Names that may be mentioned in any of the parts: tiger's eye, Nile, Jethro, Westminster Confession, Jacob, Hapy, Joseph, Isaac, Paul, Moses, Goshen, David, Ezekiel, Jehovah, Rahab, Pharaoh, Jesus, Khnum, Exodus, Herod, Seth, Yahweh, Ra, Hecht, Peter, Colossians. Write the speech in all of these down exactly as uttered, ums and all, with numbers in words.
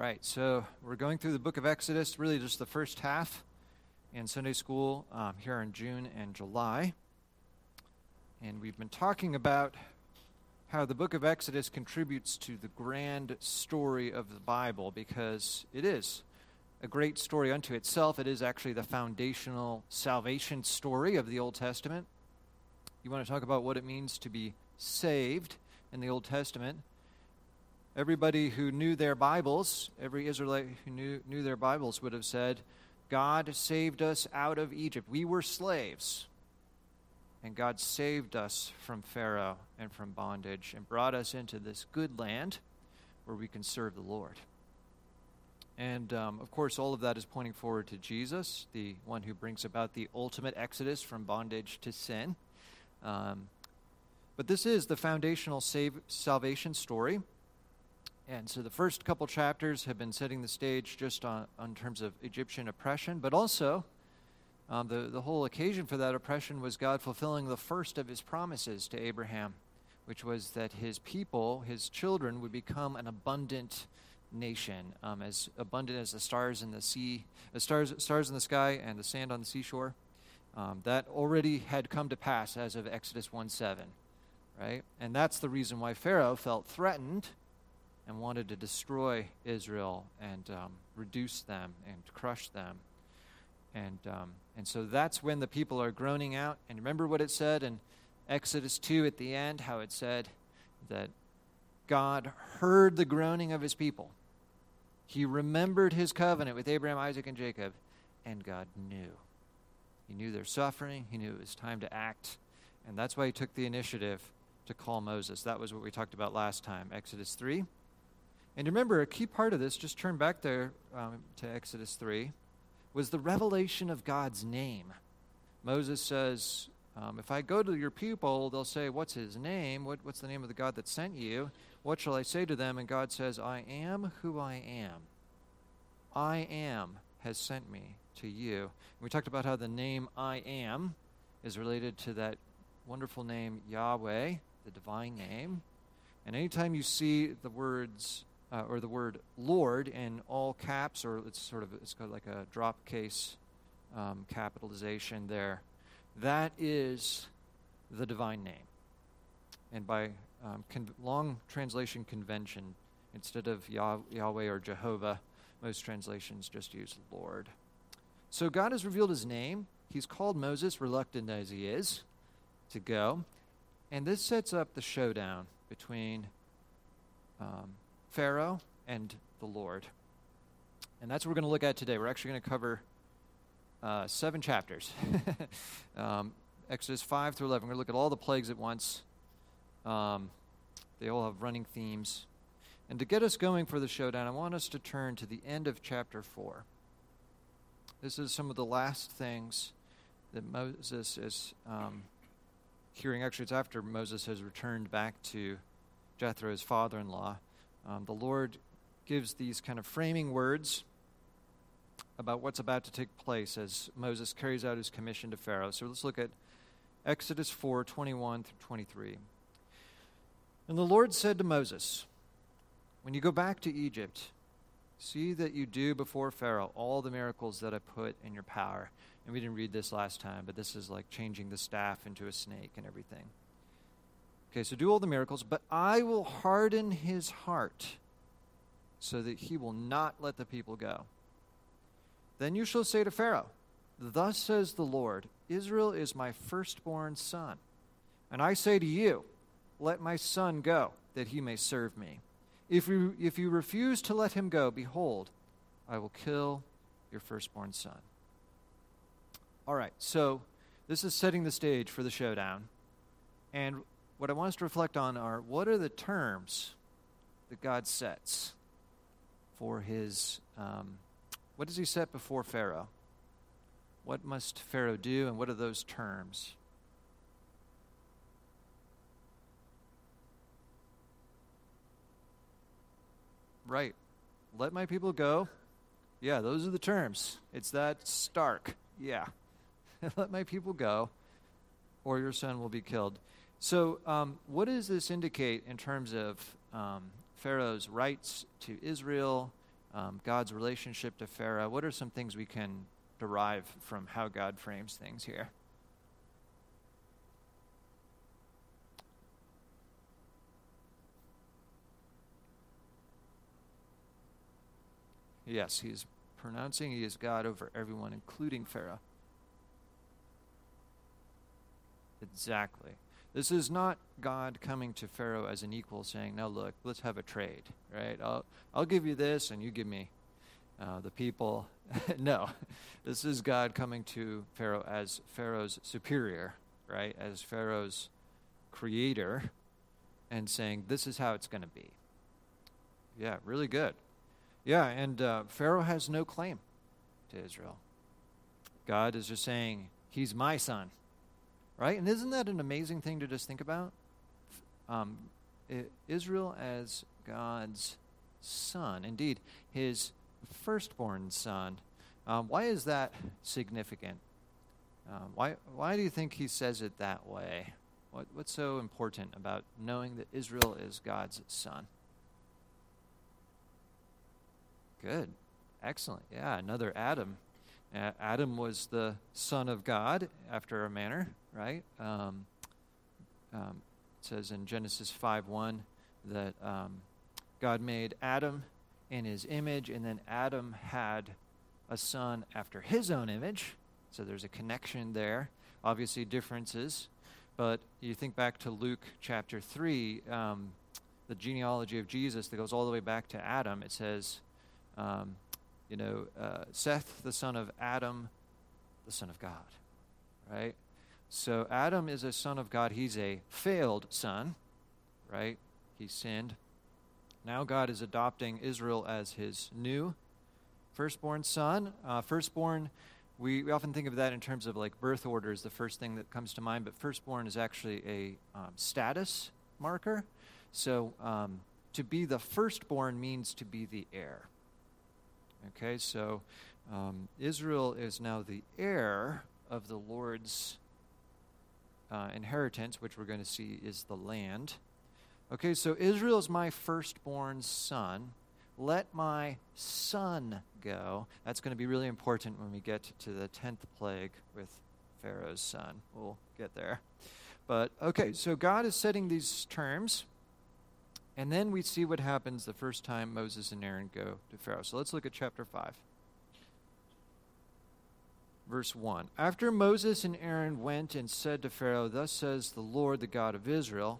Right, so we're going through the book of Exodus, really just the first half in Sunday school um, here in June and July. And we've been talking about how the book of Exodus contributes to the grand story of the Bible, because it is a great story unto itself. It is actually the foundational salvation story of the Old Testament. You want to talk about what it means to be saved in the Old Testament. Everybody who knew their Bibles, every Israelite who knew, knew their Bibles would have said, God saved us out of Egypt. We were slaves, and God saved us from Pharaoh and from bondage and brought us into this good land where we can serve the Lord. And, um, of course, all of that is pointing forward to Jesus, the one who brings about the ultimate exodus from bondage to sin. Um, but this is the foundational save, salvation story. And so the first couple chapters have been setting the stage just on, on terms of Egyptian oppression, but also um, the, the whole occasion for that oppression was God fulfilling the first of his promises to Abraham, which was that his people, his children, would become an abundant nation, um, as abundant as the stars in the sea, the stars, stars in the sky and the sand on the seashore. Um, that already had come to pass as of Exodus one seven, right? And that's the reason why Pharaoh felt threatened and wanted to destroy Israel and um, reduce them and crush them. And um, and so that's when the people are groaning out. And remember what it said in Exodus two at the end, how it said that God heard the groaning of his people. He remembered his covenant with Abraham, Isaac, and Jacob, and God knew. He knew their suffering. He knew it was time to act. And that's why he took the initiative to call Moses. That was what we talked about last time, Exodus three. And remember, a key part of this, just turn back there um, to Exodus three, was the revelation of God's name. Moses says, um, if I go to your people, they'll say, what's his name? What, what's the name of the God that sent you? What shall I say to them? And God says, I am who I am. I am has sent me to you. And we talked about how the name I am is related to that wonderful name Yahweh, the divine name. And anytime you see the words Uh, or the word Lord in all caps, or it's sort of it's got like a drop case um, capitalization there. That is the divine name. And by um, con- long translation convention, instead of Yah- Yahweh or Jehovah, most translations just use Lord. So God has revealed his name. He's called Moses, reluctant as he is, to go. And this sets up the showdown between Um, Pharaoh and the Lord. And that's what we're going to look at today. We're actually going to cover uh, seven chapters. um, Exodus five through eleven. We're going to look at all the plagues at once. Um, they all have running themes. And to get us going for the showdown, I want us to turn to the end of chapter four. This is some of the last things that Moses is um, hearing. Actually, it's after Moses has returned back to Jethro, his father-in-law. Um, the Lord gives these kind of framing words about what's about to take place as Moses carries out his commission to Pharaoh. So let's look at Exodus four, twenty-one through twenty-three. And the Lord said to Moses, when you go back to Egypt, see that you do before Pharaoh all the miracles that I put in your power. And we didn't read this last time, but this is like changing the staff into a snake and everything. Okay, so do all the miracles, but I will harden his heart so that he will not let the people go. Then you shall say to Pharaoh, thus says the Lord, Israel is my firstborn son. And I say to you, let my son go, that he may serve me. If you, if you refuse to let him go, behold, I will kill your firstborn son. All right, so this is setting the stage for the showdown. And what I want us to reflect on are, what are the terms that God sets for his, um, what does he set before Pharaoh? What must Pharaoh do, and what are those terms? Right. Let my people go. Yeah, those are the terms. It's that stark. Yeah. Let my people go, or your son will be killed. So um, what does this indicate in terms of um, Pharaoh's rights to Israel um, God's relationship to Pharaoh, what are some things we can derive from how God frames things here? Yes, he's pronouncing he is God over everyone, including Pharaoh. Exactly. This is not God coming to Pharaoh as an equal saying, now look, let's have a trade, right? I'll I'll give you this and you give me uh, the people. No, this is God coming to Pharaoh as Pharaoh's superior, right? As Pharaoh's creator and saying, this is how it's going to be. Yeah, really good. Yeah, and uh, Pharaoh has no claim to Israel. God is just saying, he's my son. Right? And isn't that an amazing thing to just think about? Um, Israel as God's son. Indeed, his firstborn son. Um, why is that significant? Um, why Why do you think he says it that way? What What's so important about knowing that Israel is God's son? Good. Excellent. Yeah, another Adam. Uh, Adam was the son of God after a manner, right? Um, um, it says in Genesis five one that um, God made Adam in his image, and then Adam had a son after his own image. So there's a connection there. Obviously differences, but you think back to Luke chapter three, um, the genealogy of Jesus that goes all the way back to Adam. It says... Um, You know, uh, Seth, the son of Adam, the son of God, right? So Adam is a son of God. He's a failed son, right? He sinned. Now God is adopting Israel as his new firstborn son. Uh, firstborn, we, we often think of that in terms of like birth order is the first thing that comes to mind, but firstborn is actually a um, status marker. So um, to be the firstborn means to be the heir. Okay, so um, Israel is now the heir of the Lord's uh, inheritance, which we're going to see is the land. Okay, so Israel is my firstborn son. Let my son go. That's going to be really important when we get to the tenth plague with Pharaoh's son. We'll get there. But, okay, so God is setting these terms. And then we see what happens the first time Moses and Aaron go to Pharaoh. So let's look at chapter five. Verse one. After Moses and Aaron went and said to Pharaoh, thus says the Lord, the God of Israel.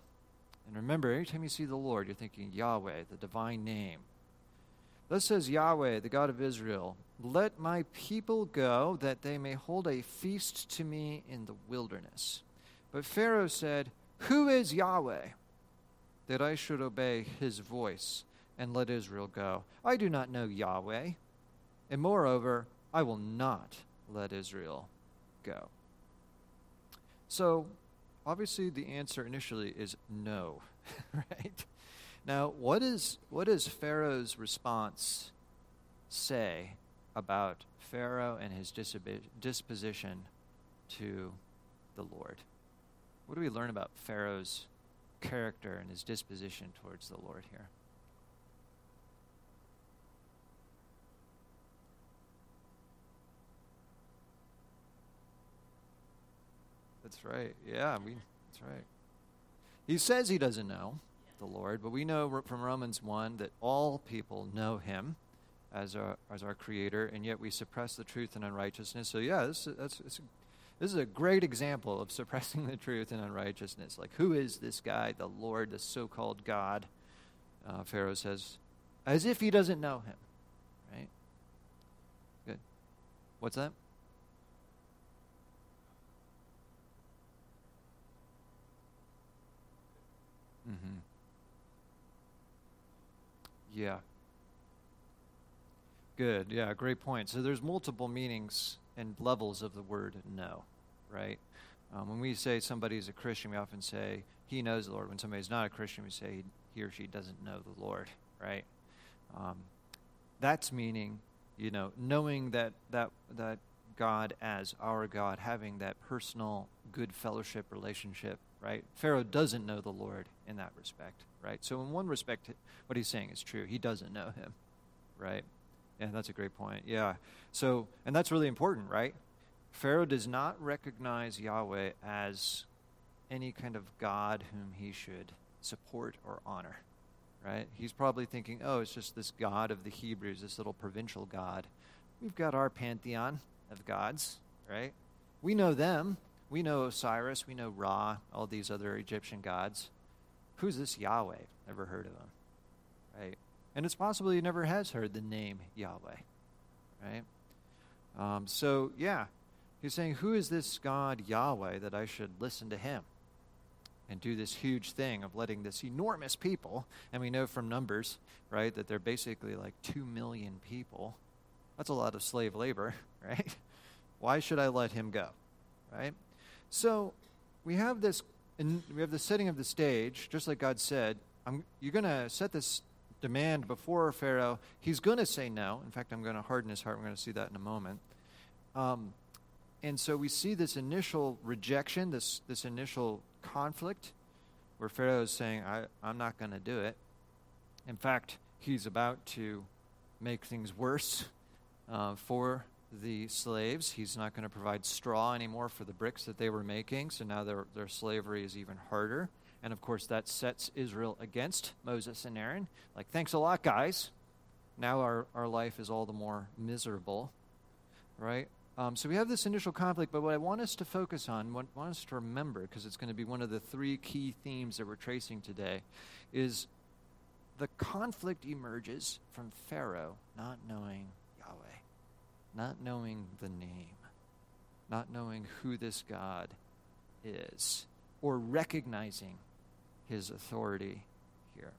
And remember, every time you see the Lord, you're thinking Yahweh, the divine name. Thus says Yahweh, the God of Israel, let my people go that they may hold a feast to me in the wilderness. But Pharaoh said, who is Yahweh? That I should obey his voice and let Israel go. I do not know Yahweh, and moreover, I will not let Israel go. So, obviously, the answer initially is no, right? Now, what is what does Pharaoh's response say about Pharaoh and his disib- disposition to the Lord? What do we learn about Pharaoh's character and his disposition towards the Lord here? That's right. Yeah, we, that's right. He says he doesn't know the Lord, but we know from Romans one that all people know him as our as our creator, and yet we suppress the truth and unrighteousness. So yeah, this that's it's This is a great example of suppressing the truth and unrighteousness. Like, who is this guy, the Lord, the so-called God? Uh, Pharaoh says, as if he doesn't know him, right? Good. What's that? Mm-hmm. Yeah. Good. Yeah, great point. So there's multiple meanings and levels of the word know, right? Um, when we say somebody's a Christian, we often say he knows the Lord. When somebody's not a Christian, we say he or she doesn't know the Lord, right? Um, that's meaning, you know, knowing that that that God as our God, having that personal good fellowship relationship, right? Pharaoh doesn't know the Lord in that respect, right? So in one respect, what he's saying is true. He doesn't know him, right? Yeah, that's a great point. Yeah. So, and that's really important, right? Pharaoh does not recognize Yahweh as any kind of God whom he should support or honor, right? He's probably thinking, oh, it's just this God of the Hebrews, this little provincial God. We've got our pantheon of gods, right? We know them. We know Osiris. We know Ra, all these other Egyptian gods. Who's this Yahweh? Never heard of him, right? And it's possible he never has heard the name Yahweh, right? Um, so, yeah, he's saying, who is this God Yahweh that I should listen to him and do this huge thing of letting this enormous people, and we know from Numbers, right, that they're basically like two million people. That's a lot of slave labor, right? Why should I let him go, right? So we have this, and we have the setting of the stage, just like God said. I'm, you're going to set this demand before Pharaoh. He's going to say no. In fact, I'm going to harden his heart. We're going to see that in a moment. Um, and so we see this initial rejection, this this initial conflict, where Pharaoh is saying, I, I'm not going to do it. In fact, he's about to make things worse uh, for the slaves. He's not going to provide straw anymore for the bricks that they were making, so now their their slavery is even harder. And, of course, that sets Israel against Moses and Aaron. Like, thanks a lot, guys. Now our, our life is all the more miserable, right? Um, so we have this initial conflict, but what I want us to focus on, what I want us to remember, because it's going to be one of the three key themes that we're tracing today, is the conflict emerges from Pharaoh not knowing Yahweh, not knowing the name, not knowing who this God is, or recognizing his authority here.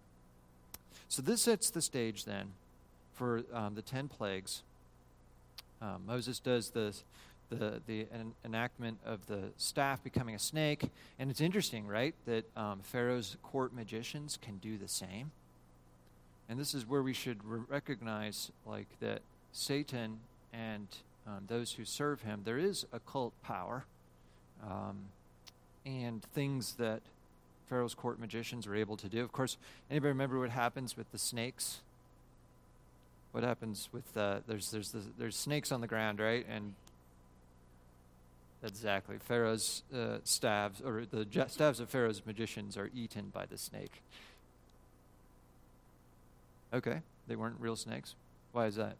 So this sets the stage then for um, the ten plagues. Um, Moses does the the the en- enactment of the staff becoming a snake, and it's interesting, right, that um, Pharaoh's court magicians can do the same. And this is where we should re- recognize, like, that Satan and um, those who serve him, there is occult power. Um, and things that Pharaoh's court magicians were able to do. Of course, anybody remember what happens with the snakes? What happens with uh, there's there's the, there's snakes on the ground, right? And exactly, Pharaoh's uh, staves or the j- staves of Pharaoh's magicians are eaten by the snake. Okay, they weren't real snakes. Why is that?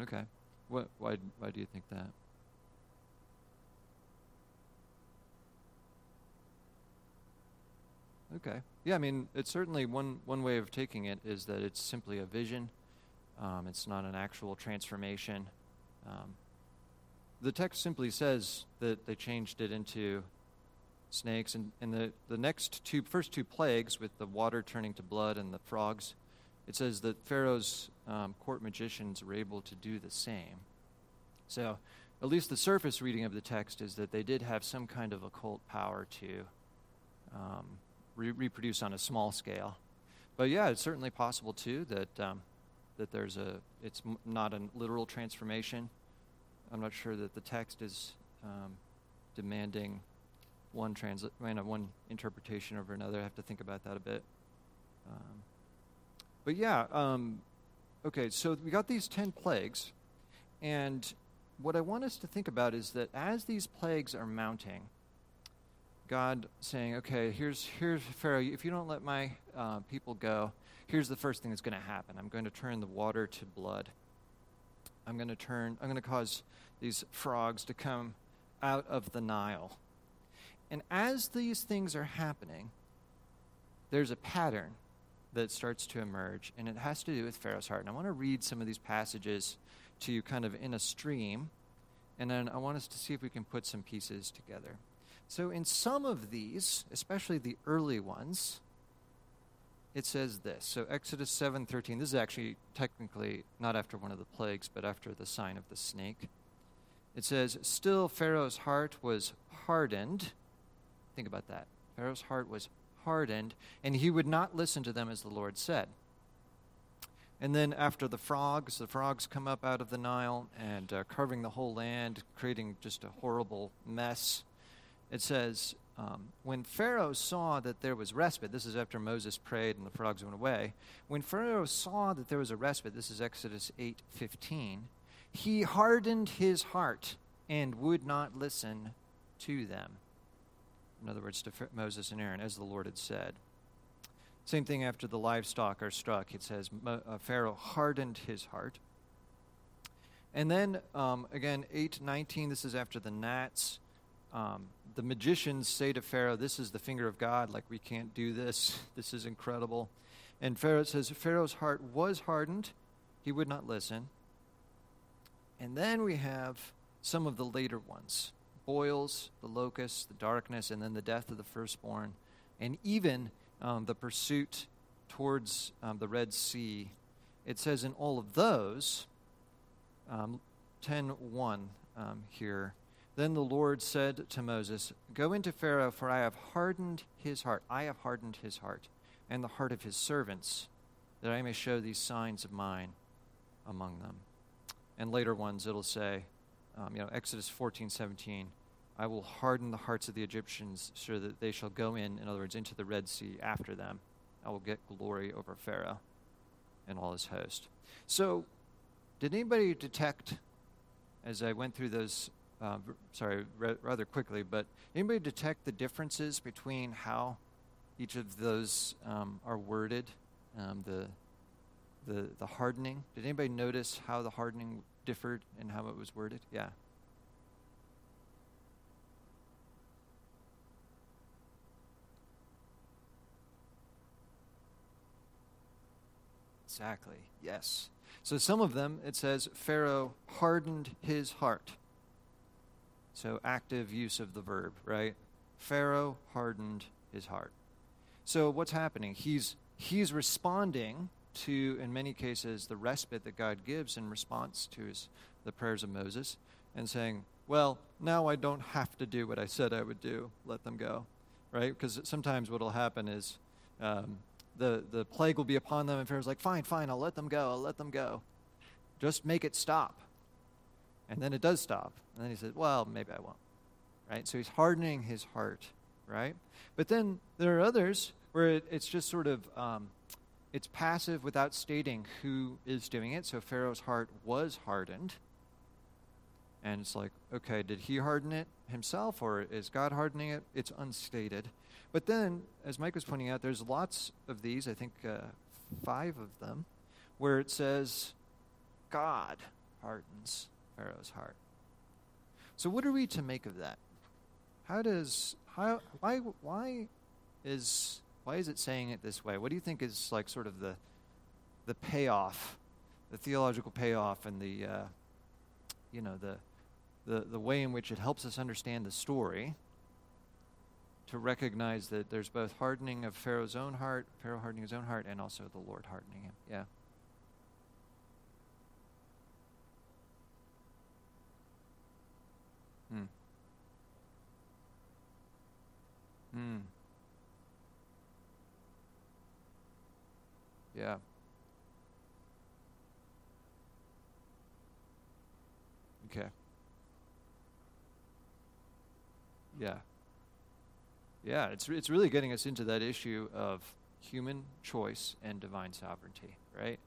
Okay. What? Why Why do you think that? Okay. Yeah, I mean, it's certainly one, one way of taking it is that it's simply a vision. Um, it's not an actual transformation. Um, the text simply says that they changed it into snakes. And, and the, the next two, first two plagues with the water turning to blood and the frogs, it says that Pharaoh's um, court magicians were able to do the same. So at least the surface reading of the text is that they did have some kind of occult power to um, re- reproduce on a small scale. But yeah, it's certainly possible too that um, that there's a, it's m- not a literal transformation. I'm not sure that the text is um, demanding one transla- I mean, one interpretation over another. I have to think about that a bit. Um, But yeah, um, okay, so we got these ten plagues, and what I want us to think about is that as these plagues are mounting, God saying, okay, here's here's Pharaoh, if you don't let my uh, people go, here's the first thing that's going to happen. I'm going to turn the water to blood. I'm going to turn, I'm going to cause these frogs to come out of the Nile. And as these things are happening, there's a pattern that starts to emerge, and it has to do with Pharaoh's heart. And I want to read some of these passages to you kind of in a stream, and then I want us to see if we can put some pieces together. So in some of these, especially the early ones, it says this. So Exodus seven thirteen, this is actually technically not after one of the plagues, but after the sign of the snake. It says, still Pharaoh's heart was hardened. Think about that. Pharaoh's heart was hardened, and he would not listen to them as the Lord said. And then after the frogs, the frogs come up out of the Nile and uh, carving the whole land, creating just a horrible mess. It says, Um, when Pharaoh saw that there was respite, this is after Moses prayed and the frogs went away. When Pharaoh saw that there was a respite, this is Exodus eight fifteen, he hardened his heart and would not listen to them. In other words, to Moses and Aaron, as the Lord had said. Same thing after the livestock are struck. It says Pharaoh hardened his heart. And then, um, again, eight nineteen, this is after the gnats. Um, the magicians say to Pharaoh, this is the finger of God, like we can't do this. This is incredible. And Pharaoh says, Pharaoh's heart was hardened. He would not listen. And then we have some of the later ones. Boils, the locusts, the darkness, and then the death of the firstborn. And even um, the pursuit towards um, the Red Sea. It says in all of those, um, ten one um, here, then the Lord said to Moses, go into Pharaoh, for I have hardened his heart. I have hardened his heart and the heart of his servants, that I may show these signs of mine among them. And later ones, it'll say, um, you know, Exodus fourteen seventeen, I will harden the hearts of the Egyptians so that they shall go in, in other words, into the Red Sea after them. I will get glory over Pharaoh and all his host. So did anybody detect, as I went through those Uh, sorry, rather quickly, but anybody detect the differences between how each of those um, are worded, um, the, the the hardening? Did anybody notice how the hardening differed and how it was worded? Yeah. Exactly, yes. So some of them, it says, Pharaoh hardened his heart. So active use of the verb, right? Pharaoh hardened his heart. So what's happening? He's he's responding to, in many cases, the respite that God gives in response to his, the prayers of Moses and saying, well, now I don't have to do what I said I would do. Let them go, right? Because sometimes what will happen is um, the, the plague will be upon them and Pharaoh's like, fine, fine, I'll let them go, I'll let them go. Just make it stop. And then it does stop. And then he says, well, maybe I won't, right? So he's hardening his heart, right? But then there are others where it, it's just sort of, um, it's passive without stating who is doing it. So Pharaoh's heart was hardened. And it's like, okay, did he harden it himself or is God hardening it? It's unstated. But then, as Mike was pointing out, there's lots of these, I think uh, five of them, where it says God hardens Pharaoh's heart. So what are we to make of that? How does how why why is why is it saying it this way? What do you think is like sort of the the payoff, the theological payoff, and the uh, you know the the the way in which it helps us understand the story to recognize that there's both hardening of Pharaoh's own heart, Pharaoh hardening his own heart, and also the Lord hardening him. Yeah. Hmm. Hmm. Yeah. Okay. Yeah. Yeah, it's it's really getting us into that issue of human choice and divine sovereignty, right?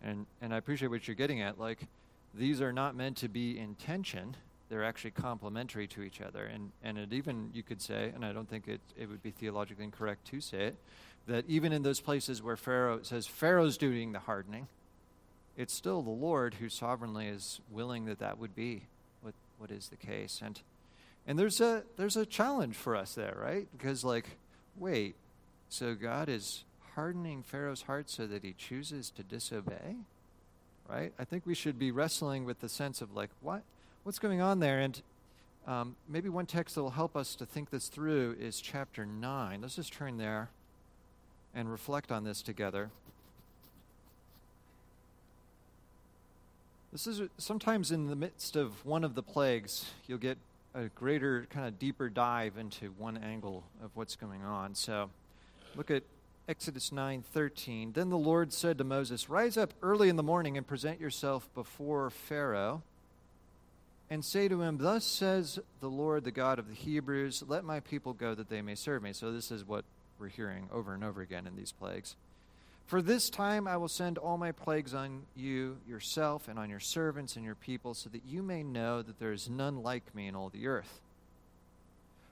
And and I appreciate what you're getting at. Like, these are not meant to be in tension. They're actually complementary to each other. And and it even, you could say, and I don't think it, it would be theologically incorrect to say it, that even in those places where Pharaoh says Pharaoh's doing the hardening, it's still the Lord who sovereignly is willing that that would be what, what is the case. And and there's a there's a challenge for us there, right? Because like, wait, so God is hardening Pharaoh's heart so that he chooses to disobey, right? I think we should be wrestling with the sense of like, what? What's going on there? And um, maybe one text that will help us to think this through is chapter nine. Let's just turn there and reflect on this together. This is sometimes in the midst of one of the plagues, you'll get a greater, kind of deeper dive into one angle of what's going on. So look at Exodus nine thirteen. Then the Lord said to Moses, rise up early in the morning and present yourself before Pharaoh, and say to him, thus says the Lord, the God of the Hebrews, let my people go that they may serve me. So this is what we're hearing over and over again in these plagues. For this time I will send all my plagues on you yourself and on your servants and your people, so that you may know that there is none like me in all the earth.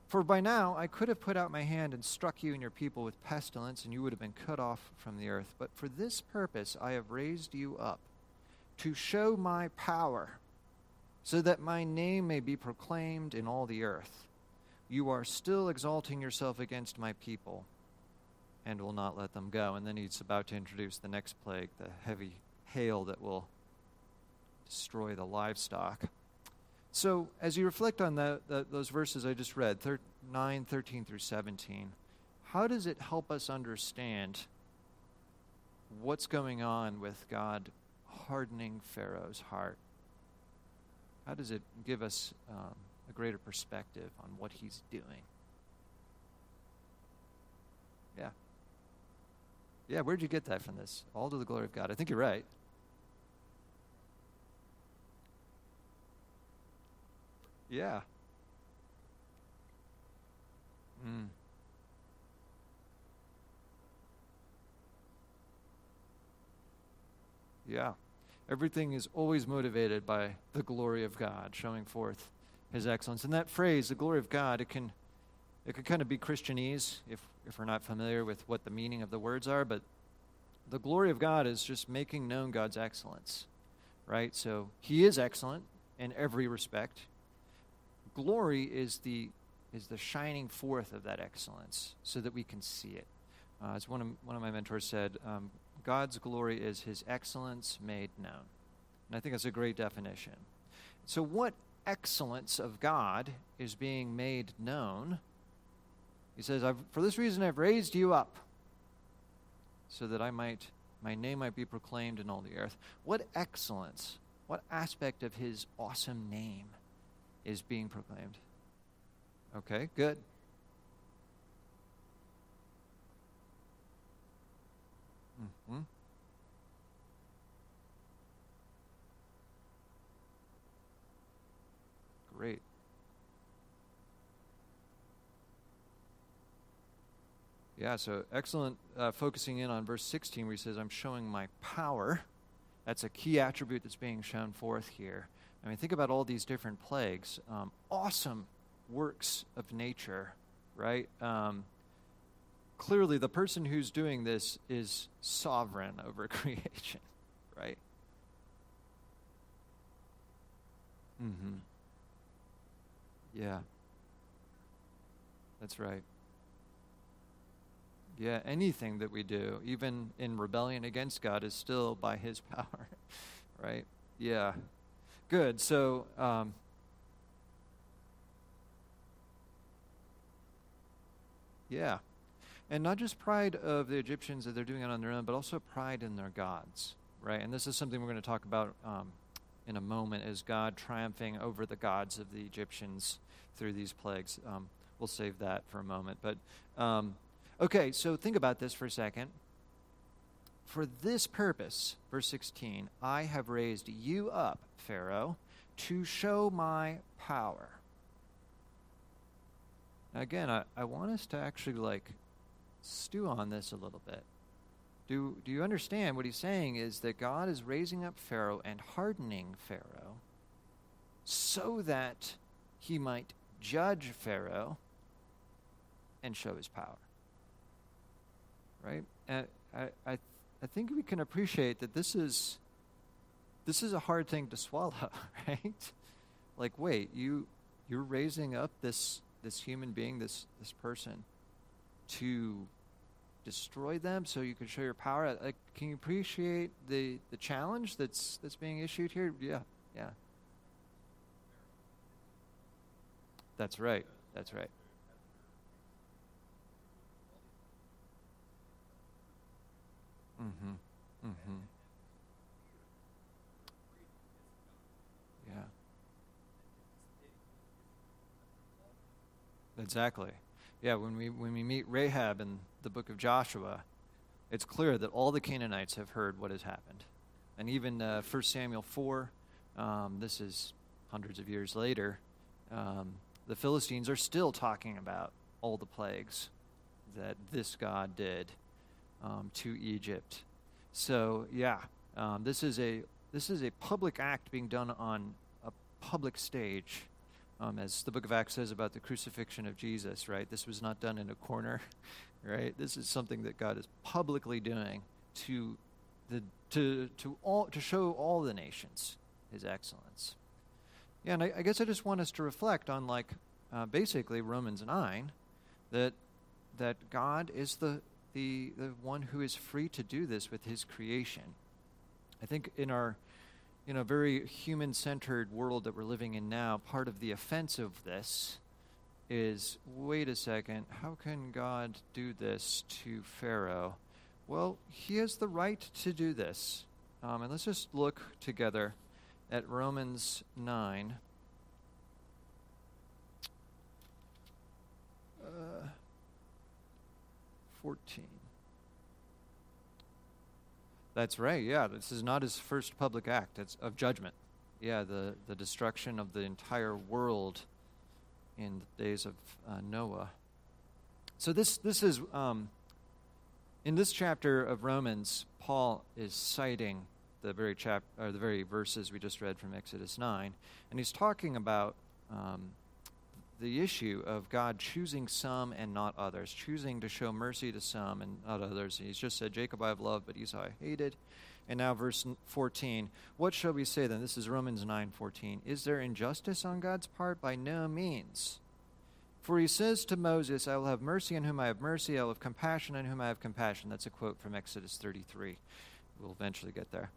For by now I could have put out my hand and struck you and your people with pestilence, and you would have been cut off from the earth. But for this purpose I have raised you up, to show my power, so that my name may be proclaimed in all the earth. You are still exalting yourself against my people, and will not let them go. And then he's about to introduce the next plague, the heavy hail that will destroy the livestock. So as you reflect on the, the, those verses I just read, nine, thirteen through seventeen, how does it help us understand what's going on with God hardening Pharaoh's heart? How does it give us um, a greater perspective on what he's doing? Yeah. Yeah, where'd you get that from this? All to the glory of God. I think you're right. Yeah. Mm. Yeah. Everything is always motivated by the glory of God, showing forth his excellence. And that phrase, the glory of God, it can it could kind of be Christianese if, if we're not familiar with what the meaning of the words are, but the glory of God is just making known God's excellence, right? So he is excellent in every respect. Glory is the is the shining forth of that excellence, so that we can see it. Uh, as one of one of my mentors said, um, God's glory is His excellence made known, and I think that's a great definition. So, what excellence of God is being made known? He says, I've, "For this reason, I've raised you up, so that I might my name might be proclaimed in all the earth." What excellence? What aspect of His awesome name is being proclaimed? Okay, good. Mm-hmm. Great. Yeah, so excellent, uh, focusing in on verse sixteen, where he says, I'm showing my power. That's a key attribute that's being shown forth here. I mean, think about all these different plagues. Um, awesome works of nature, right? Um, clearly, the person who's doing this is sovereign over creation, right? Mm-hmm. Yeah. That's right. Yeah, anything that we do, even in rebellion against God, is still by His power, right? Yeah. Good. So, um, yeah. And not just pride of the Egyptians that they're doing it on their own, but also pride in their gods, right? And this is something we're going to talk about um, in a moment, is God triumphing over the gods of the Egyptians through these plagues. Um, we'll save that for a moment. But, um, okay, so think about this for a second. For this purpose, verse sixteen, I have raised you up, Pharaoh, to show my power. Now again, I, I want us to actually like stew on this a little bit. Do, do you understand what he's saying is that God is raising up Pharaoh and hardening Pharaoh so that he might judge Pharaoh and show his power, right? And I I. I think we can appreciate that this is this is a hard thing to swallow, right? Like, wait, you you're raising up this this human being, this this person, to destroy them so you can show your power. Like, can you appreciate the, the challenge that's that's being issued here? Yeah, yeah. That's right. That's right. Mm-hmm. Mm-hmm. Yeah. Exactly. Yeah, when we when we meet Rahab in the book of Joshua, it's clear that all the Canaanites have heard what has happened. And even uh, First Samuel four, um, this is hundreds of years later, um, the Philistines are still talking about all the plagues that this God did um, to Egypt. So, yeah, um, this is a this is a public act being done on a public stage, um, as the book of Acts says about the crucifixion of Jesus, right? This was not done in a corner, right? This is something that God is publicly doing to the to to all to show all the nations his excellence. Yeah, and I, I guess I just want us to reflect on, like, uh, basically Romans nine, that that God is the the the one who is free to do this with his creation. I think in our, you know, very human-centered world that we're living in now, part of the offense of this is, wait a second, how can God do this to Pharaoh? Well, he has the right to do this. Um, and let's just look together at Romans nine. Uh, fourteen. That's right, yeah. This is not his first public act it's of judgment. Yeah, the, the destruction of the entire world in the days of uh, Noah. So this this is, um, in this chapter of Romans, Paul is citing the very chap or the very verses we just read from Exodus nine, and he's talking about um, the issue of God choosing some and not others, choosing to show mercy to some and not others. He's just said, Jacob I have loved, but Esau I hated. And now verse fourteen, what shall we say then? This is Romans nine fourteen. Is there injustice on God's part? By no means. For he says to Moses, I will have mercy on whom I have mercy, I will have compassion on whom I have compassion. That's a quote from Exodus thirty-three. We'll eventually get there.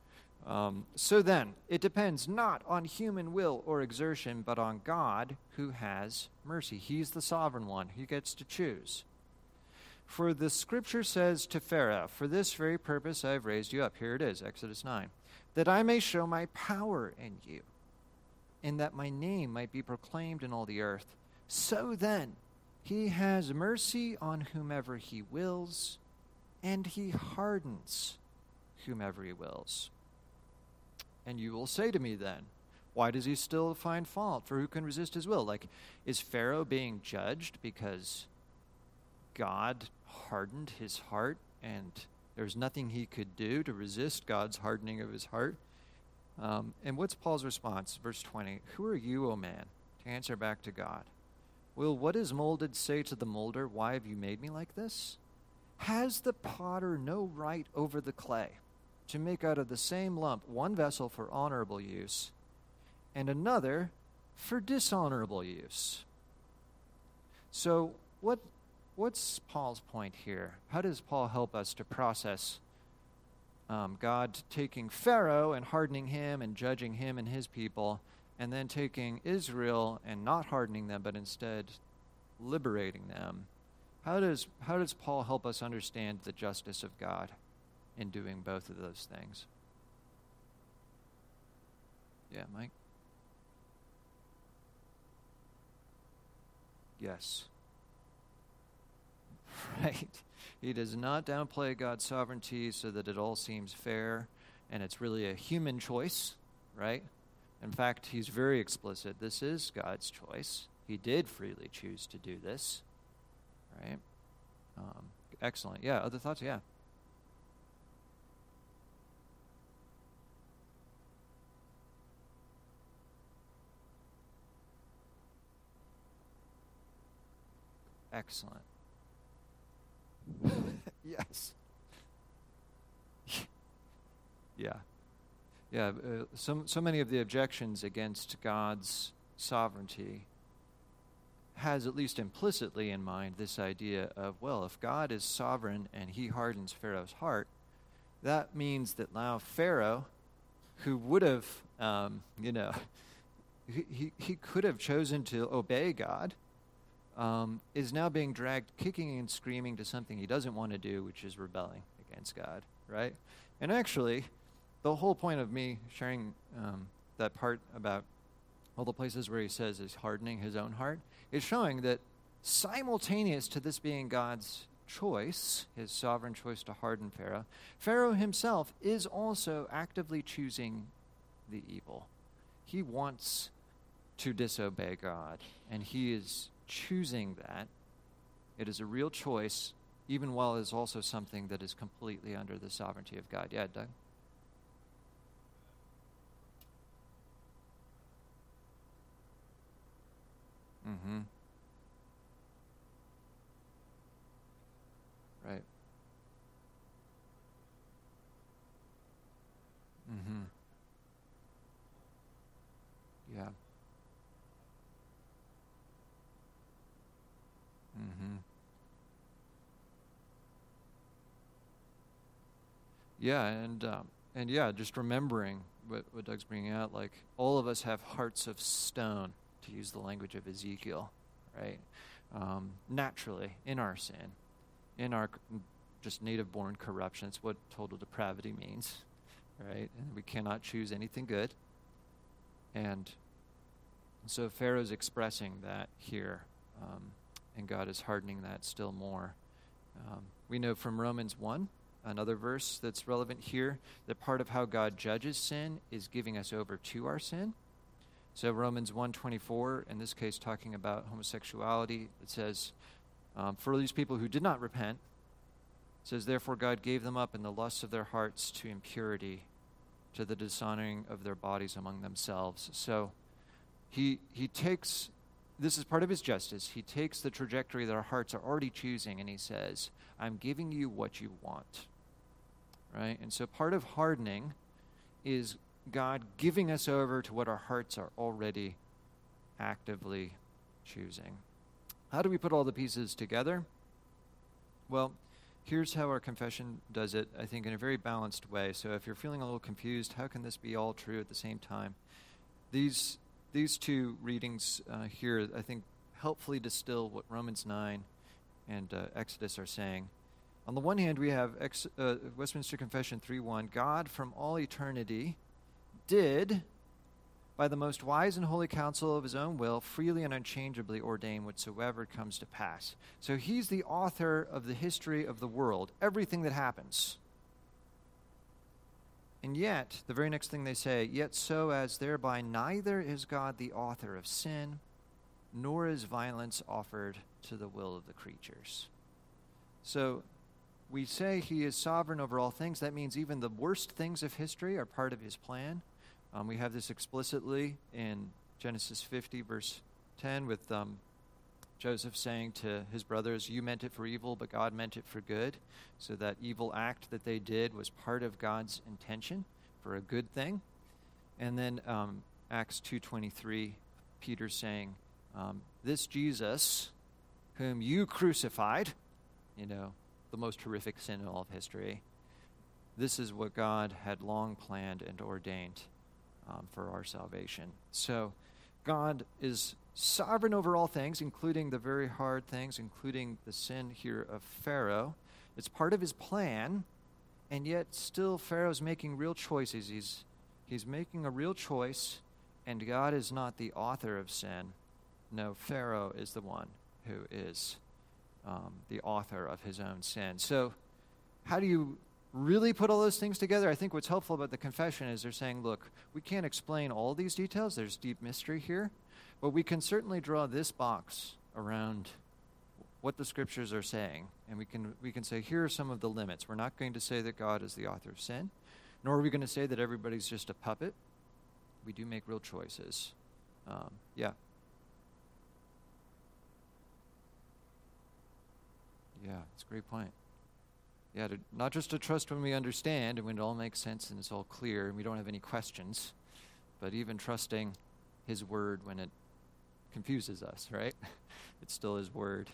Um, so then, it depends not on human will or exertion, but on God who has mercy. He's the sovereign one. He gets to choose. For the scripture says to Pharaoh, for this very purpose I have raised you up. Here it is, Exodus nine. That I may show my power in you, and that my name might be proclaimed in all the earth. So then, he has mercy on whomever he wills, and he hardens whomever he wills. And you will say to me then, why does he still find fault? For who can resist his will? Like, is Pharaoh being judged because God hardened his heart and there's nothing he could do to resist God's hardening of his heart? Um, and what's Paul's response? Verse twenty, who are you, O man, to answer back to God? Will what is molded say to the molder, why have you made me like this? Has the potter no right over the clay to make out of the same lump one vessel for honorable use and another for dishonorable use? So what what's Paul's point here? How does Paul help us to process um, God taking Pharaoh and hardening him and judging him and his people, and then taking Israel and not hardening them but instead liberating them? How does how does Paul help us understand the justice of God in doing both of those things? Yeah, Mike? Yes. Right. He does not downplay God's sovereignty so that it all seems fair, and it's really a human choice, right? In fact, he's very explicit. This is God's choice. He did freely choose to do this, right? Um, excellent. Yeah, other thoughts? Yeah. Excellent. Yes. Yeah. Yeah, uh, so, so many of the objections against God's sovereignty has at least implicitly in mind this idea of, well, if God is sovereign and he hardens Pharaoh's heart, that means that now Pharaoh, who would have, um, you know, he, he could have chosen to obey God, Um, is now being dragged kicking and screaming to something he doesn't want to do, which is rebelling against God, right? And actually, the whole point of me sharing um, that part about all the places where he says is hardening his own heart is showing that simultaneous to this being God's choice, his sovereign choice to harden Pharaoh, Pharaoh himself is also actively choosing the evil. He wants to disobey God, and he is choosing that. It is a real choice, even while it is also something that is completely under the sovereignty of God. Yeah, Doug? Mm-hmm. Right. Mm-hmm. Yeah. Mm-hmm. Yeah, and um, and yeah, just remembering what, what Doug's bringing out, like all of us have hearts of stone, to use the language of Ezekiel, right? Um, naturally, in our sin, in our just native-born corruption, it's what total depravity means, right? And we cannot choose anything good. And so Pharaoh's expressing that here, um, and God is hardening that still more. Um, we know from Romans one, another verse that's relevant here, that part of how God judges sin is giving us over to our sin. So Romans one twenty-four, in this case talking about homosexuality, it says, um, for these people who did not repent, it says, therefore God gave them up in the lusts of their hearts to impurity, to the dishonoring of their bodies among themselves. So he he takes, this is part of his justice, he takes the trajectory that our hearts are already choosing, and he says, I'm giving you what you want, right? And so part of hardening is God giving us over to what our hearts are already actively choosing. How do we put all the pieces together? Well, here's how our confession does it, I think, in a very balanced way. So if you're feeling a little confused, how can this be all true at the same time? These these two readings uh, here, I think, helpfully distill what Romans nine and uh, Exodus are saying. On the one hand, we have ex- uh, Westminster Confession three one, God from all eternity did, by the most wise and holy counsel of his own will, freely and unchangeably ordain whatsoever comes to pass. So he's the author of the history of the world, everything that happens. And yet, the very next thing they say, yet so as thereby neither is God the author of sin, nor is violence offered to the will of the creatures. So we say he is sovereign over all things. That means even the worst things of history are part of his plan. Um, we have this explicitly in Genesis fifty, verse ten, with um, Joseph saying to his brothers, you meant it for evil, but God meant it for good. So that evil act that they did was part of God's intention for a good thing. And then um, Acts two twenty-three, Peter saying, um, this Jesus, whom you crucified, you know, the most horrific sin in all of history, this is what God had long planned and ordained Um, for our salvation. So God is sovereign over all things, including the very hard things, including the sin here of Pharaoh. It's part of his plan, and yet still Pharaoh's making real choices. He's he's making a real choice, and God is not the author of sin. No, Pharaoh is the one who is um, the author of his own sin. So how do you really put all those things together? I think what's helpful about the confession is they're saying, look, we can't explain all these details. There's deep mystery here. But we can certainly draw this box around what the scriptures are saying. And we can we can say, here are some of the limits. We're not going to say that God is the author of sin, nor are we going to say that everybody's just a puppet. We do make real choices. Um, yeah. Yeah, that's a great point. Yeah, to, not just to trust when we understand and when it all makes sense and it's all clear and we don't have any questions, but even trusting his word when it confuses us, right? It's still his word.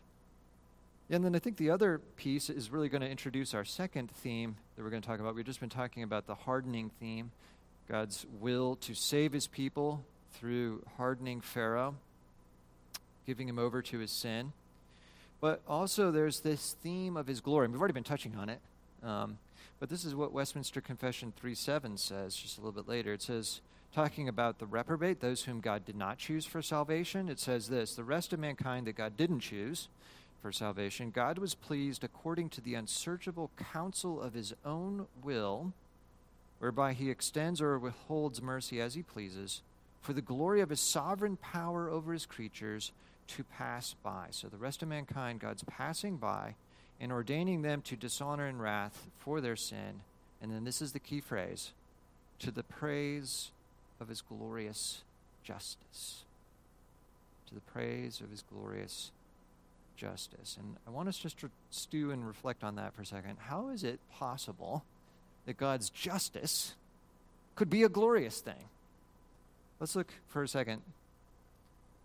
And then I think the other piece is really going to introduce our second theme that we're going to talk about. We've just been talking about the hardening theme, God's will to save his people through hardening Pharaoh, giving him over to his sin. But also there's this theme of his glory. And we've already been touching on it. Um, but this is what Westminster Confession three seven says just a little bit later. It says, talking about the reprobate, those whom God did not choose for salvation, it says this, the rest of mankind that God didn't choose for salvation, God was pleased according to the unsearchable counsel of his own will, whereby he extends or withholds mercy as he pleases, for the glory of his sovereign power over his creatures to pass by. So the rest of mankind, God's passing by and ordaining them to dishonor and wrath for their sin. And then this is the key phrase, to the praise of his glorious justice. To the praise of his glorious justice. And I want us just to stew and reflect on that for a second. How is it possible that God's justice could be a glorious thing? Let's look for a second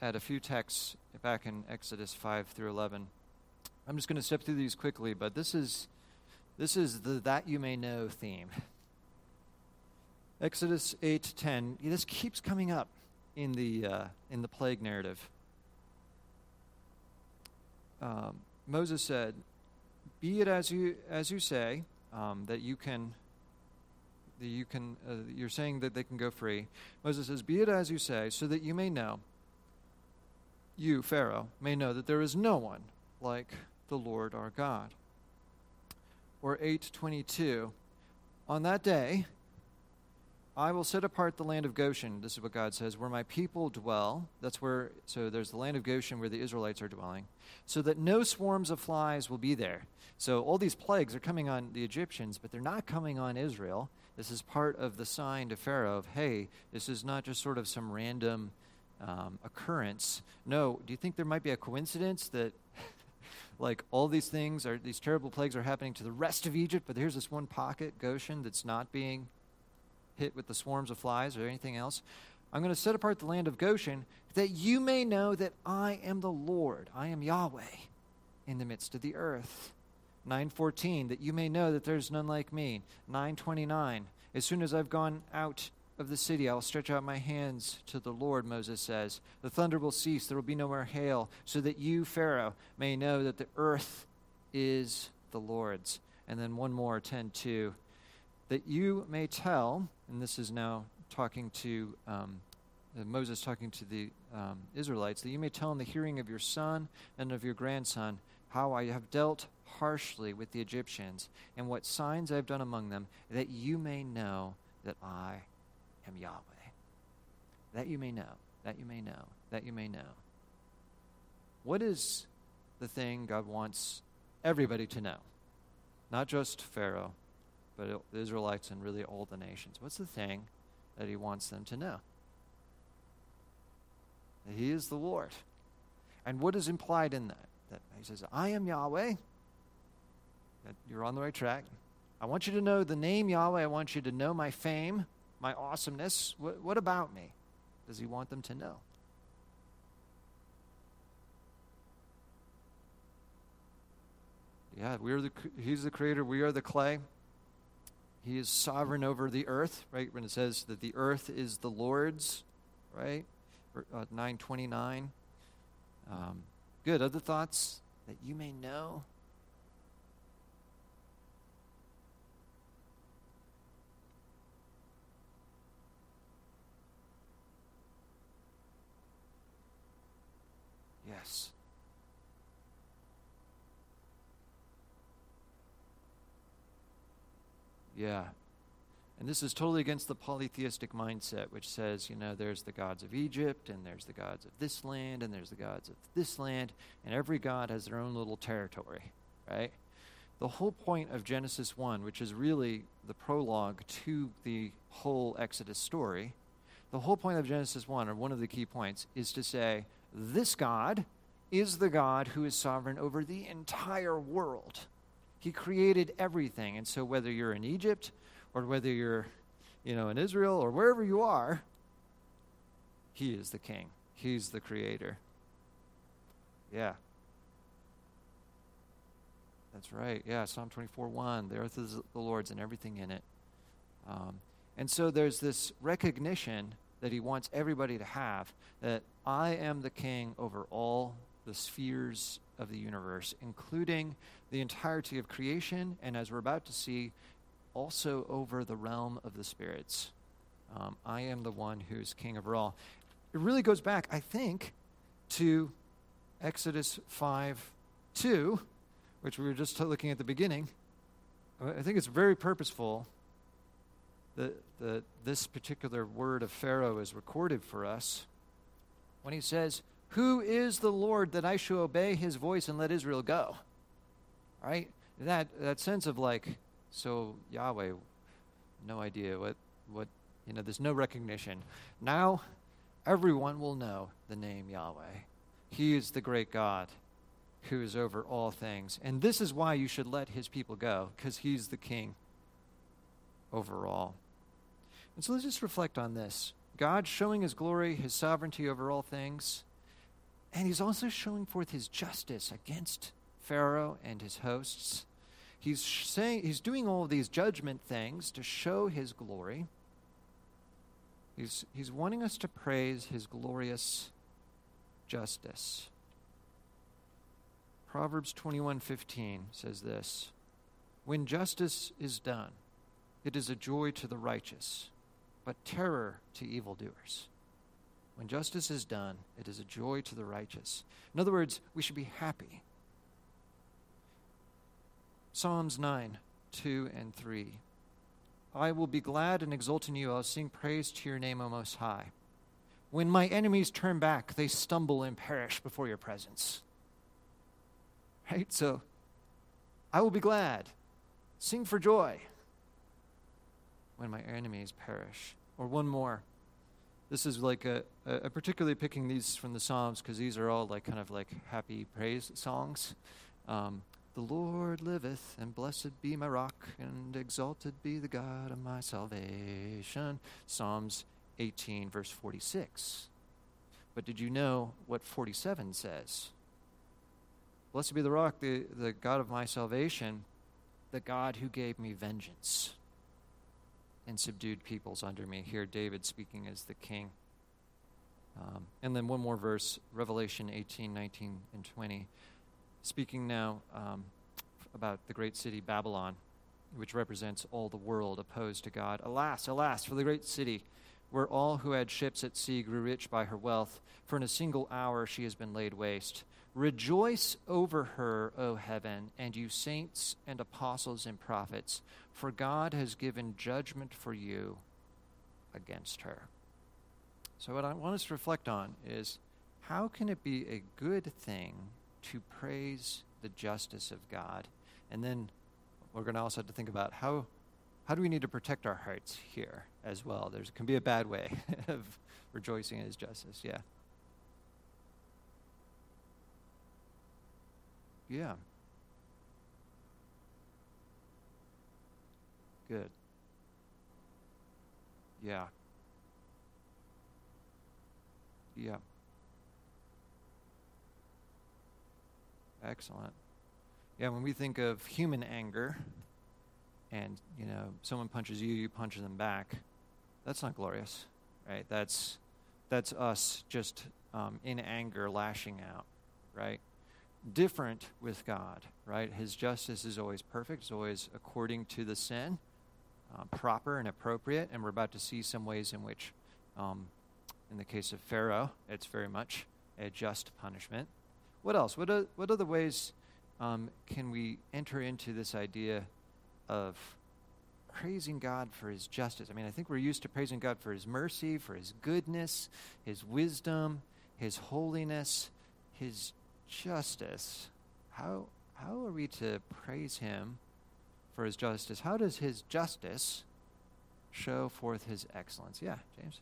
at a few texts back in Exodus five through eleven. I'm just going to step through these quickly, but this is this is the that you may know theme. Exodus eight ten. This keeps coming up in the uh, in the plague narrative. Um, Moses said, "Be it as you as you say, um, that you can that you can uh, you're saying that they can go free." Moses says, "Be it as you say, so that you may know, you Pharaoh may know that there is no one like the Lord our God." Or eight twenty-two, on that day, I will set apart the land of Goshen. This is what God says, where my people dwell. That's where, so there's the land of Goshen where the Israelites are dwelling, so that no swarms of flies will be there. So all these plagues are coming on the Egyptians, but they're not coming on Israel. This is part of the sign to Pharaoh of, hey, this is not just sort of some random um, occurrence. No, do you think there might be a coincidence that like all these things, are these terrible plagues are happening to the rest of Egypt, but here's this one pocket, Goshen, that's not being hit with the swarms of flies or anything else. I'm going to set apart the land of Goshen that you may know that I am the Lord. I am Yahweh in the midst of the earth. nine fourteen, that you may know that there's none like me. nine twenty-nine, as soon as I've gone out of the city, I will stretch out my hands to the Lord, Moses says. The thunder will cease, there will be no more hail, so that you, Pharaoh, may know that the earth is the Lord's. And then one more, ten two, that you may tell, and this is now talking to, um, Moses talking to the um, Israelites, that you may tell in the hearing of your son and of your grandson how I have dealt harshly with the Egyptians and what signs I have done among them, that you may know that I am Yahweh. That you may know, that you may know, that you may know. What is the thing God wants everybody to know? Not just Pharaoh, but the Israelites and really all the nations. What's the thing that he wants them to know? That he is the Lord. And what is implied in that? That he says, I am Yahweh. That you're on the right track. I want you to know the name Yahweh. I want you to know my fame, my awesomeness. What, what about me does he want them to know? Yeah, we are the, he's the creator. We are the clay. He is sovereign over the earth, right? When it says that the earth is the Lord's, right? Uh, nine twenty-nine. Um, good. Other thoughts? That you may know. Yes. Yeah. And this is totally against the polytheistic mindset, which says, you know, there's the gods of Egypt, and there's the gods of this land, and there's the gods of this land, and every god has their own little territory, right? The whole point of Genesis one, which is really the prologue to the whole Exodus story, the whole point of Genesis one, or one of the key points, is to say, this God is the God who is sovereign over the entire world. He created everything. And so whether you're in Egypt or whether you're, you know, in Israel or wherever you are, he is the king. He's the creator. Yeah. That's right. Yeah, Psalm twenty-four one, the earth is the Lord's and everything in it. Um, and so there's this recognition that he wants everybody to have, that I am the king over all the spheres of the universe, including the entirety of creation, and as we're about to see, also over the realm of the spirits. Um, I am the one who's king over all. It really goes back, I think, to Exodus five two, which we were just looking at the beginning. I think it's very purposeful the, the this particular word of Pharaoh is recorded for us when he says, "Who is the Lord that I should obey his voice and let Israel go?" Right? That that sense of like, so Yahweh, no idea what, what you know, there's no recognition. Now everyone will know the name Yahweh. He is the great God who is over all things. And this is why you should let his people go, because he's the king over all. And so let's just reflect on this. God showing his glory, his sovereignty over all things, and he's also showing forth his justice against Pharaoh and his hosts. He's saying he's doing all of these judgment things to show his glory. He's he's wanting us to praise his glorious justice. Proverbs twenty-one fifteen says this: "When justice is done, it is a joy to the righteous, but terror to evildoers." When justice is done, it is a joy to the righteous. In other words, we should be happy. Psalms nine, two and three. "I will be glad and exult in you. I'll sing praise to your name, O Most High. When my enemies turn back, they stumble and perish before your presence." Right? So, I will be glad. Sing for joy when my enemies perish. Or one more. This is like a, a particularly picking these from the Psalms because these are all like kind of like happy praise songs. Um, "The Lord liveth, and blessed be my rock, and exalted be the God of my salvation." Psalms eighteen, verse forty-six. But did you know what forty-seven says? "Blessed be the rock, the, the God of my salvation, the God who gave me vengeance and subdued peoples under me." Here, David speaking as the king. Um, and then one more verse, Revelation eighteen, nineteen, and twenty. Speaking now um, about the great city Babylon, which represents all the world opposed to God. "Alas, alas, for the great city, where all who had ships at sea grew rich by her wealth, for in a single hour she has been laid waste. Rejoice over her, O heaven, and you saints and apostles and prophets, for God has given judgment for you against her." So what I want us to reflect on is, how can it be a good thing to praise the justice of God? And then we're going to also have to think about how how do we need to protect our hearts here as well. There can be a bad way of rejoicing in his justice. Yeah. Yeah. Good. Yeah. Yeah. Excellent. Yeah, when we think of human anger and, you know, someone punches you, you punch them back, that's not glorious, right? That's that's us just um, in anger lashing out, right? Different with God, right? His justice is always perfect. It's always according to the sin, uh, proper and appropriate, and we're about to see some ways in which, um, in the case of Pharaoh, it's very much a just punishment. What else? What o- what other ways um, can we enter into this idea of praising God for his justice? I mean, I think we're used to praising God for his mercy, for his goodness, his wisdom, his holiness, his justice. How how are we to praise him for his justice? How does his justice show forth his excellence? Yeah, James?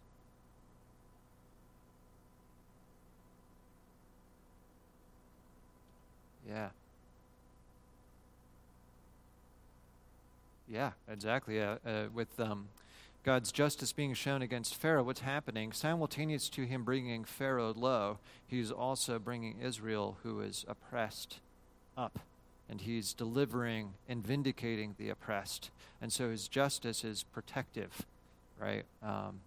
Yeah. Yeah, exactly. Uh, uh, with um, God's justice being shown against Pharaoh, what's happening? Simultaneous to him bringing Pharaoh low, he's also bringing Israel, who is oppressed, up. And he's delivering and vindicating the oppressed. And so his justice is protective, right? Um,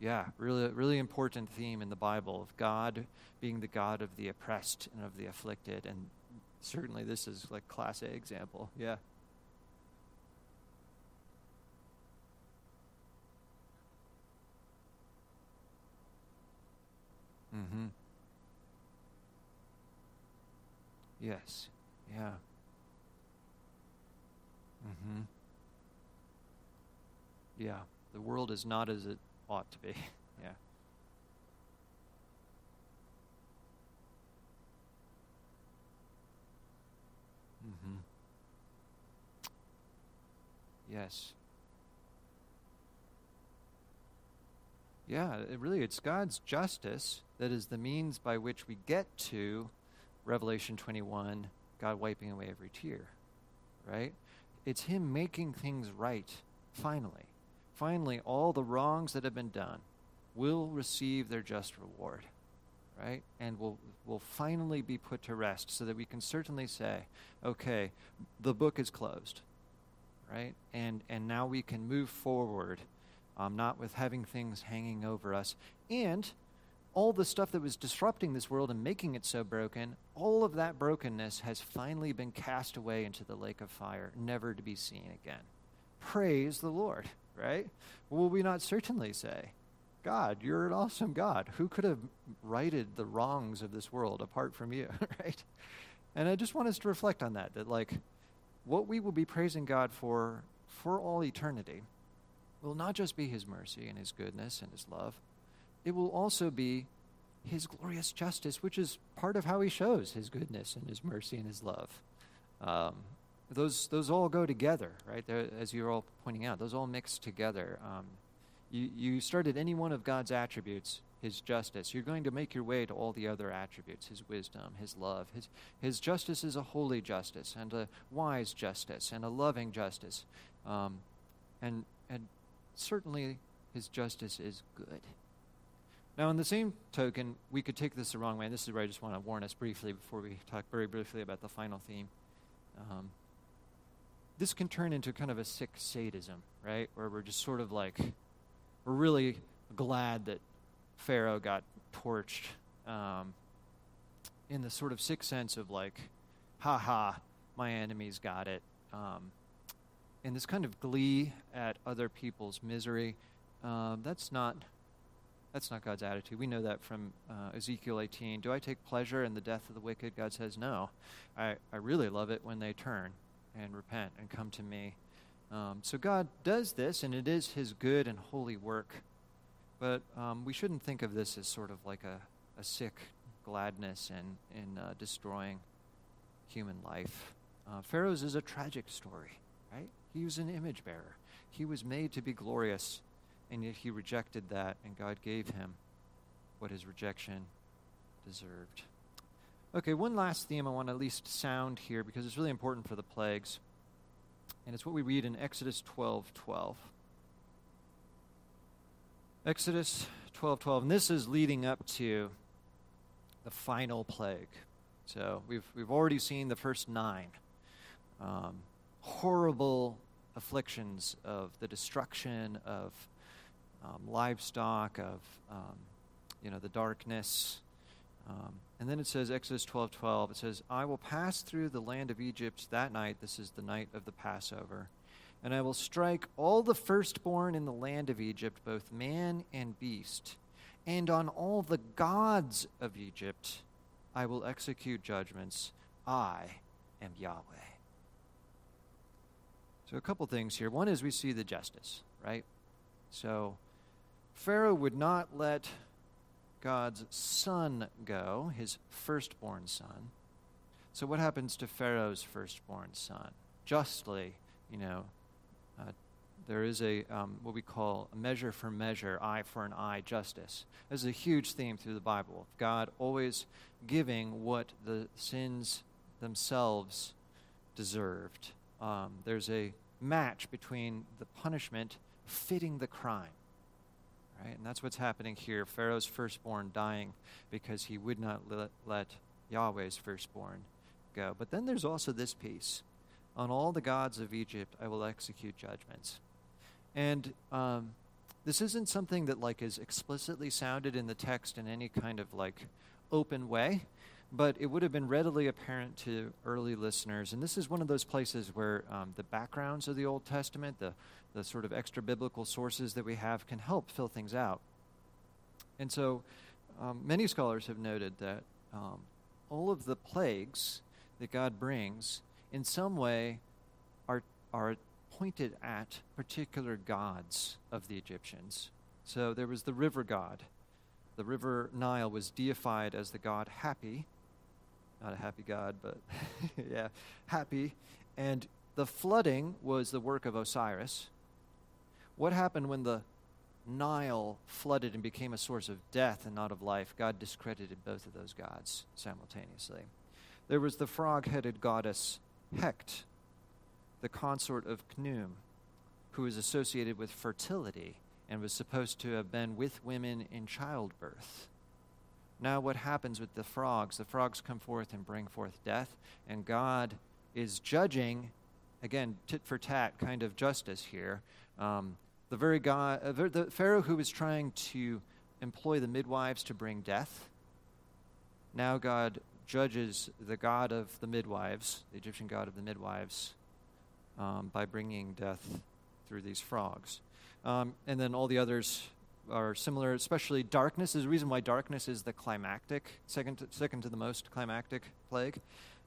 yeah, really, really important theme in the Bible of God being the God of the oppressed and of the afflicted, and certainly this is like class A example. Yeah. Mm-hmm. Yes. Yeah. Mm-hmm. Yeah. The world is not as it ought to be. Yeah. Mm-hmm. Yes. Yeah, it really, it's God's justice that is the means by which we get to Revelation twenty-one, God wiping away every tear, right? It's him making things right, finally. Finally, all the wrongs that have been done will receive their just reward, right? And will will finally be put to rest so that we can certainly say, okay, the book is closed, right? And, and now we can move forward, um, not with having things hanging over us. And all the stuff that was disrupting this world and making it so broken, all of that brokenness has finally been cast away into the lake of fire, never to be seen again. Praise the Lord, right? Will we not certainly say, God, you're an awesome God. Who could have righted the wrongs of this world apart from you, right? And I just want us to reflect on that, that like what we will be praising God for for all eternity will not just be his mercy and his goodness and his love, it will also be his glorious justice, which is part of how he shows his goodness and his mercy and his love. Um, those those all go together, right? They're, as you're all pointing out, those all mix together. Um, you, you start at any one of God's attributes, his justice. You're going to make your way to all the other attributes, his wisdom, his love. His, his justice is a holy justice and a wise justice and a loving justice. Um, and and certainly his justice is good. Now, in the same token, we could take this the wrong way, and this is where I just want to warn us briefly before we talk very briefly about the final theme. Um, this can turn into kind of a sick sadism, right, where we're just sort of like, we're really glad that Pharaoh got torched um, in the sort of sick sense of like, ha-ha, my enemies got it, um, and this kind of glee at other people's misery, um, that's not... That's not God's attitude. We know that from uh, Ezekiel eighteen. Do I take pleasure in the death of the wicked? God says, no. I, I really love it when they turn and repent and come to me. Um, so God does this, and it is his good and holy work. But um, we shouldn't think of this as sort of like a, a sick gladness in, in uh, destroying human life. Uh, Pharaoh's is a tragic story, right? He was an image bearer. He was made to be glorious, and yet he rejected that, and God gave him what his rejection deserved. Okay, one last theme I want to at least sound here, because it's really important for the plagues. And it's what we read in Exodus twelve twelve. Exodus twelve twelve, and this is leading up to the final plague. So we've we've already seen the first nine. Um, horrible afflictions of the destruction of Um, livestock, of um, you know the darkness, um, and then it says Exodus twelve twelve. It says, "I will pass through the land of Egypt that night." This is the night of the Passover, and I will strike all the firstborn in the land of Egypt, both man and beast, and on all the gods of Egypt, I will execute judgments. I am Yahweh. So a couple things here. One is we see the justice, right? So Pharaoh would not let God's son go, his firstborn son. So what happens to Pharaoh's firstborn son? Justly, you know, uh, there is a um, what we call a measure for measure, eye for an eye justice. This is a huge theme through the Bible, of God always giving what the sins themselves deserved. Um, there's a match between the punishment fitting the crime, right? And that's what's happening here. Pharaoh's firstborn dying because he would not let, let Yahweh's firstborn go. But then there's also this piece. On all the gods of Egypt, I will execute judgments. And um, this isn't something that like is explicitly sounded in the text in any kind of like open way, but it would have been readily apparent to early listeners. And this is one of those places where um, the backgrounds of the Old Testament, the, the sort of extra-biblical sources that we have can help fill things out. And so um, many scholars have noted that um, all of the plagues that God brings in some way are, are pointed at particular gods of the Egyptians. So there was the river god. The river Nile was deified as the god Hapy. Not a happy god, but yeah, Hapy. And the flooding was the work of Osiris. What happened when the Nile flooded and became a source of death and not of life? God discredited both of those gods simultaneously. There was the frog-headed goddess Hecht, the consort of Khnum, who is associated with fertility and was supposed to have been with women in childbirth. Now what happens with the frogs? The frogs come forth and bring forth death, and God is judging, again, tit for tat kind of justice here. Um, the very God, uh, the Pharaoh who was trying to employ the midwives to bring death, now God judges the God of the midwives, the Egyptian God of the midwives, Um, by bringing death through these frogs. Um, and then all the others are similar, especially darkness. There's a reason why darkness is the climactic, second to, second to the most climactic plague,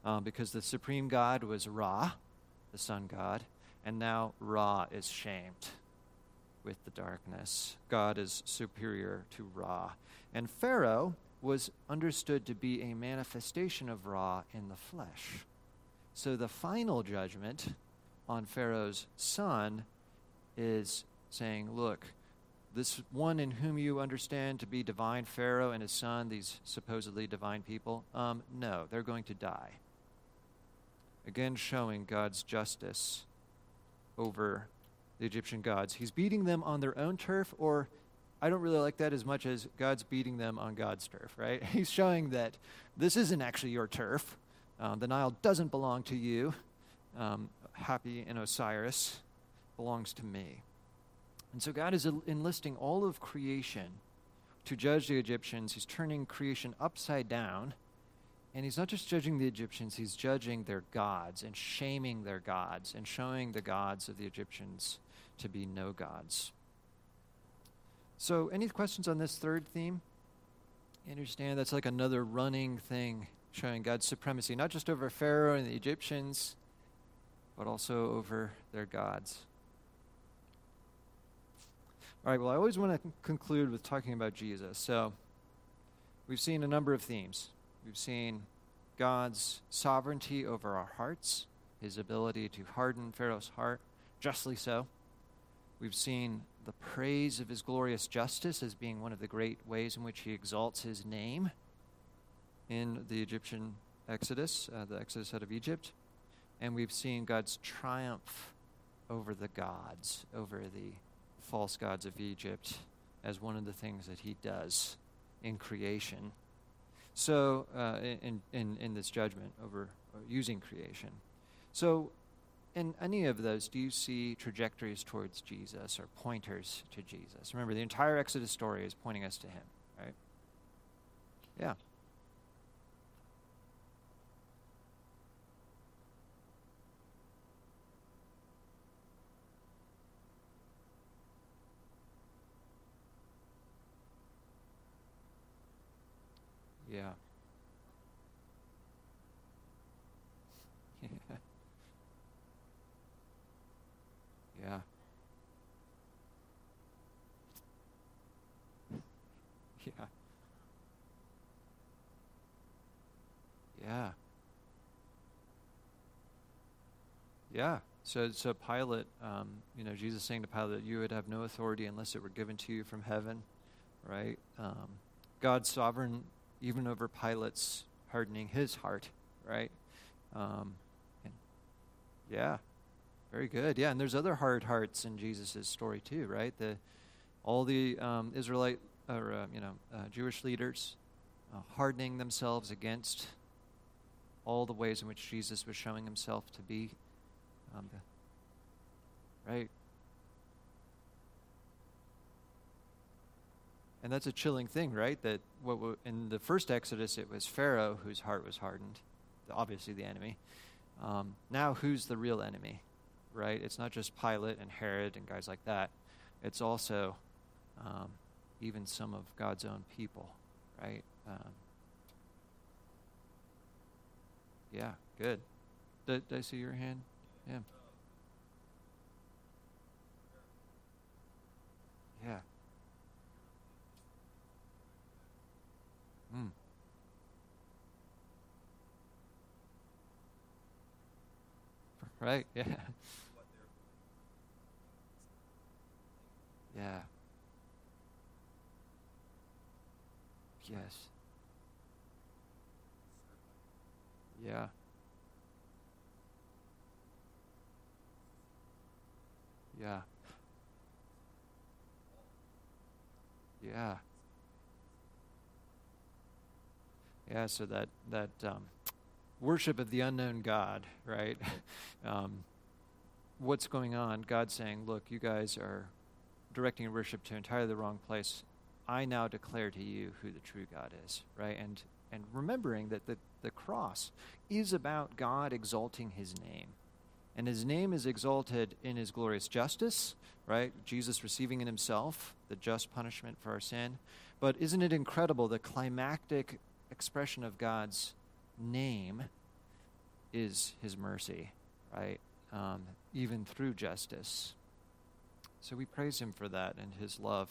uh, because the supreme god was Ra, the sun god, and now Ra is shamed with the darkness. God is superior to Ra. And Pharaoh was understood to be a manifestation of Ra in the flesh. So the final judgment on Pharaoh's son is saying, look, this one in whom you understand to be divine, Pharaoh and his son, these supposedly divine people, um, no, they're going to die. Again, showing God's justice over the Egyptian gods. He's beating them on their own turf, or I don't really like that as much as God's beating them on God's turf, right? He's showing that this isn't actually your turf. Um, the Nile doesn't belong to you. Um, Happy and Osiris belongs to me. And so God is enlisting all of creation to judge the Egyptians. He's turning creation upside down. And he's not just judging the Egyptians, he's judging their gods and shaming their gods and showing the gods of the Egyptians to be no gods. So any questions on this third theme? I understand that's like another running thing, showing God's supremacy, not just over Pharaoh and the Egyptians, but also over their gods. All right, well, I always want to conclude with talking about Jesus. So we've seen a number of themes. We've seen God's sovereignty over our hearts, his ability to harden Pharaoh's heart, justly so. We've seen the praise of his glorious justice as being one of the great ways in which he exalts his name in the Egyptian Exodus, uh, the Exodus out of Egypt. And we've seen God's triumph over the gods, over the false gods of Egypt, as one of the things that he does in creation. So, uh, in, in in this judgment over using creation. So, in any of those, do you see trajectories towards Jesus or pointers to Jesus? Remember, the entire Exodus story is pointing us to him, right? Yeah. Yeah. Yeah. Yeah. Yeah. Yeah. Yeah. So, so Pilate, um, you know, Jesus saying to Pilate, "You would have no authority unless it were given to you from heaven," right? Um, God's sovereign even over Pilate's hardening his heart, right? Um, and yeah, very good. Yeah, and there's other hard hearts in Jesus' story too, right? The all the um, Israelite or uh, you know uh, Jewish leaders uh, hardening themselves against all the ways in which Jesus was showing himself to be, um, the, right? And that's a chilling thing, right? That what w- in the first Exodus, it was Pharaoh whose heart was hardened, obviously the enemy. Um, now who's the real enemy, right? It's not just Pilate and Herod and guys like that. It's also um, even some of God's own people, right? Um, yeah, good. Did, did I see your hand? Yeah. right? Yeah. Yeah. Yes. Yeah. Yeah. Yeah. Yeah, so that, that um, worship of the unknown God, right? um, what's going on? God's saying, look, you guys are directing your worship to entirely the wrong place. I now declare to you who the true God is, right? And and remembering that the, the cross is about God exalting his name. And his name is exalted in his glorious justice, right? Jesus receiving in himself the just punishment for our sin. But isn't it incredible, the climactic expression of God's name is his mercy, right? Um, even through justice. So we praise him for that and his love.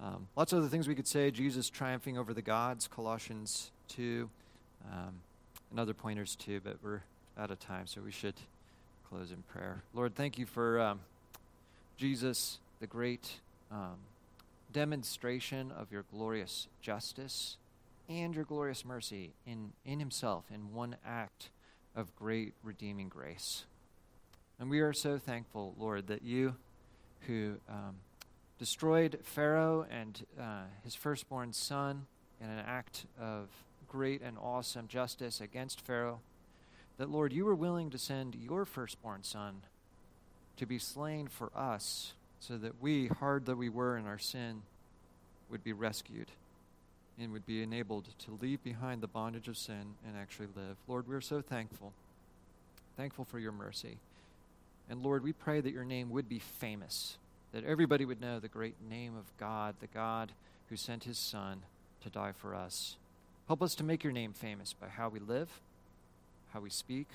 Um, lots of other things we could say. Jesus triumphing over the gods, Colossians two, um, and other pointers too, but we're out of time, so we should close in prayer. Lord, thank you for um, Jesus, the great um, demonstration of your glorious justice and your glorious mercy in, in himself, in one act of great redeeming grace. And we are so thankful, Lord, that you who... Um, destroyed Pharaoh and uh, his firstborn son in an act of great and awesome justice against Pharaoh, that, Lord, you were willing to send your firstborn son to be slain for us so that we, hard though we were in our sin, would be rescued and would be enabled to leave behind the bondage of sin and actually live. Lord, we are so thankful, thankful for your mercy. And, Lord, we pray that your name would be famous, that everybody would know the great name of God, the God who sent his Son to die for us. Help us to make your name famous by how we live, how we speak.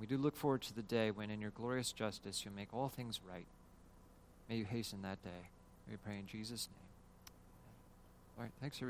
We do look forward to the day when in your glorious justice you'll make all things right. May you hasten that day. We pray in Jesus' name. All right, thanks everybody.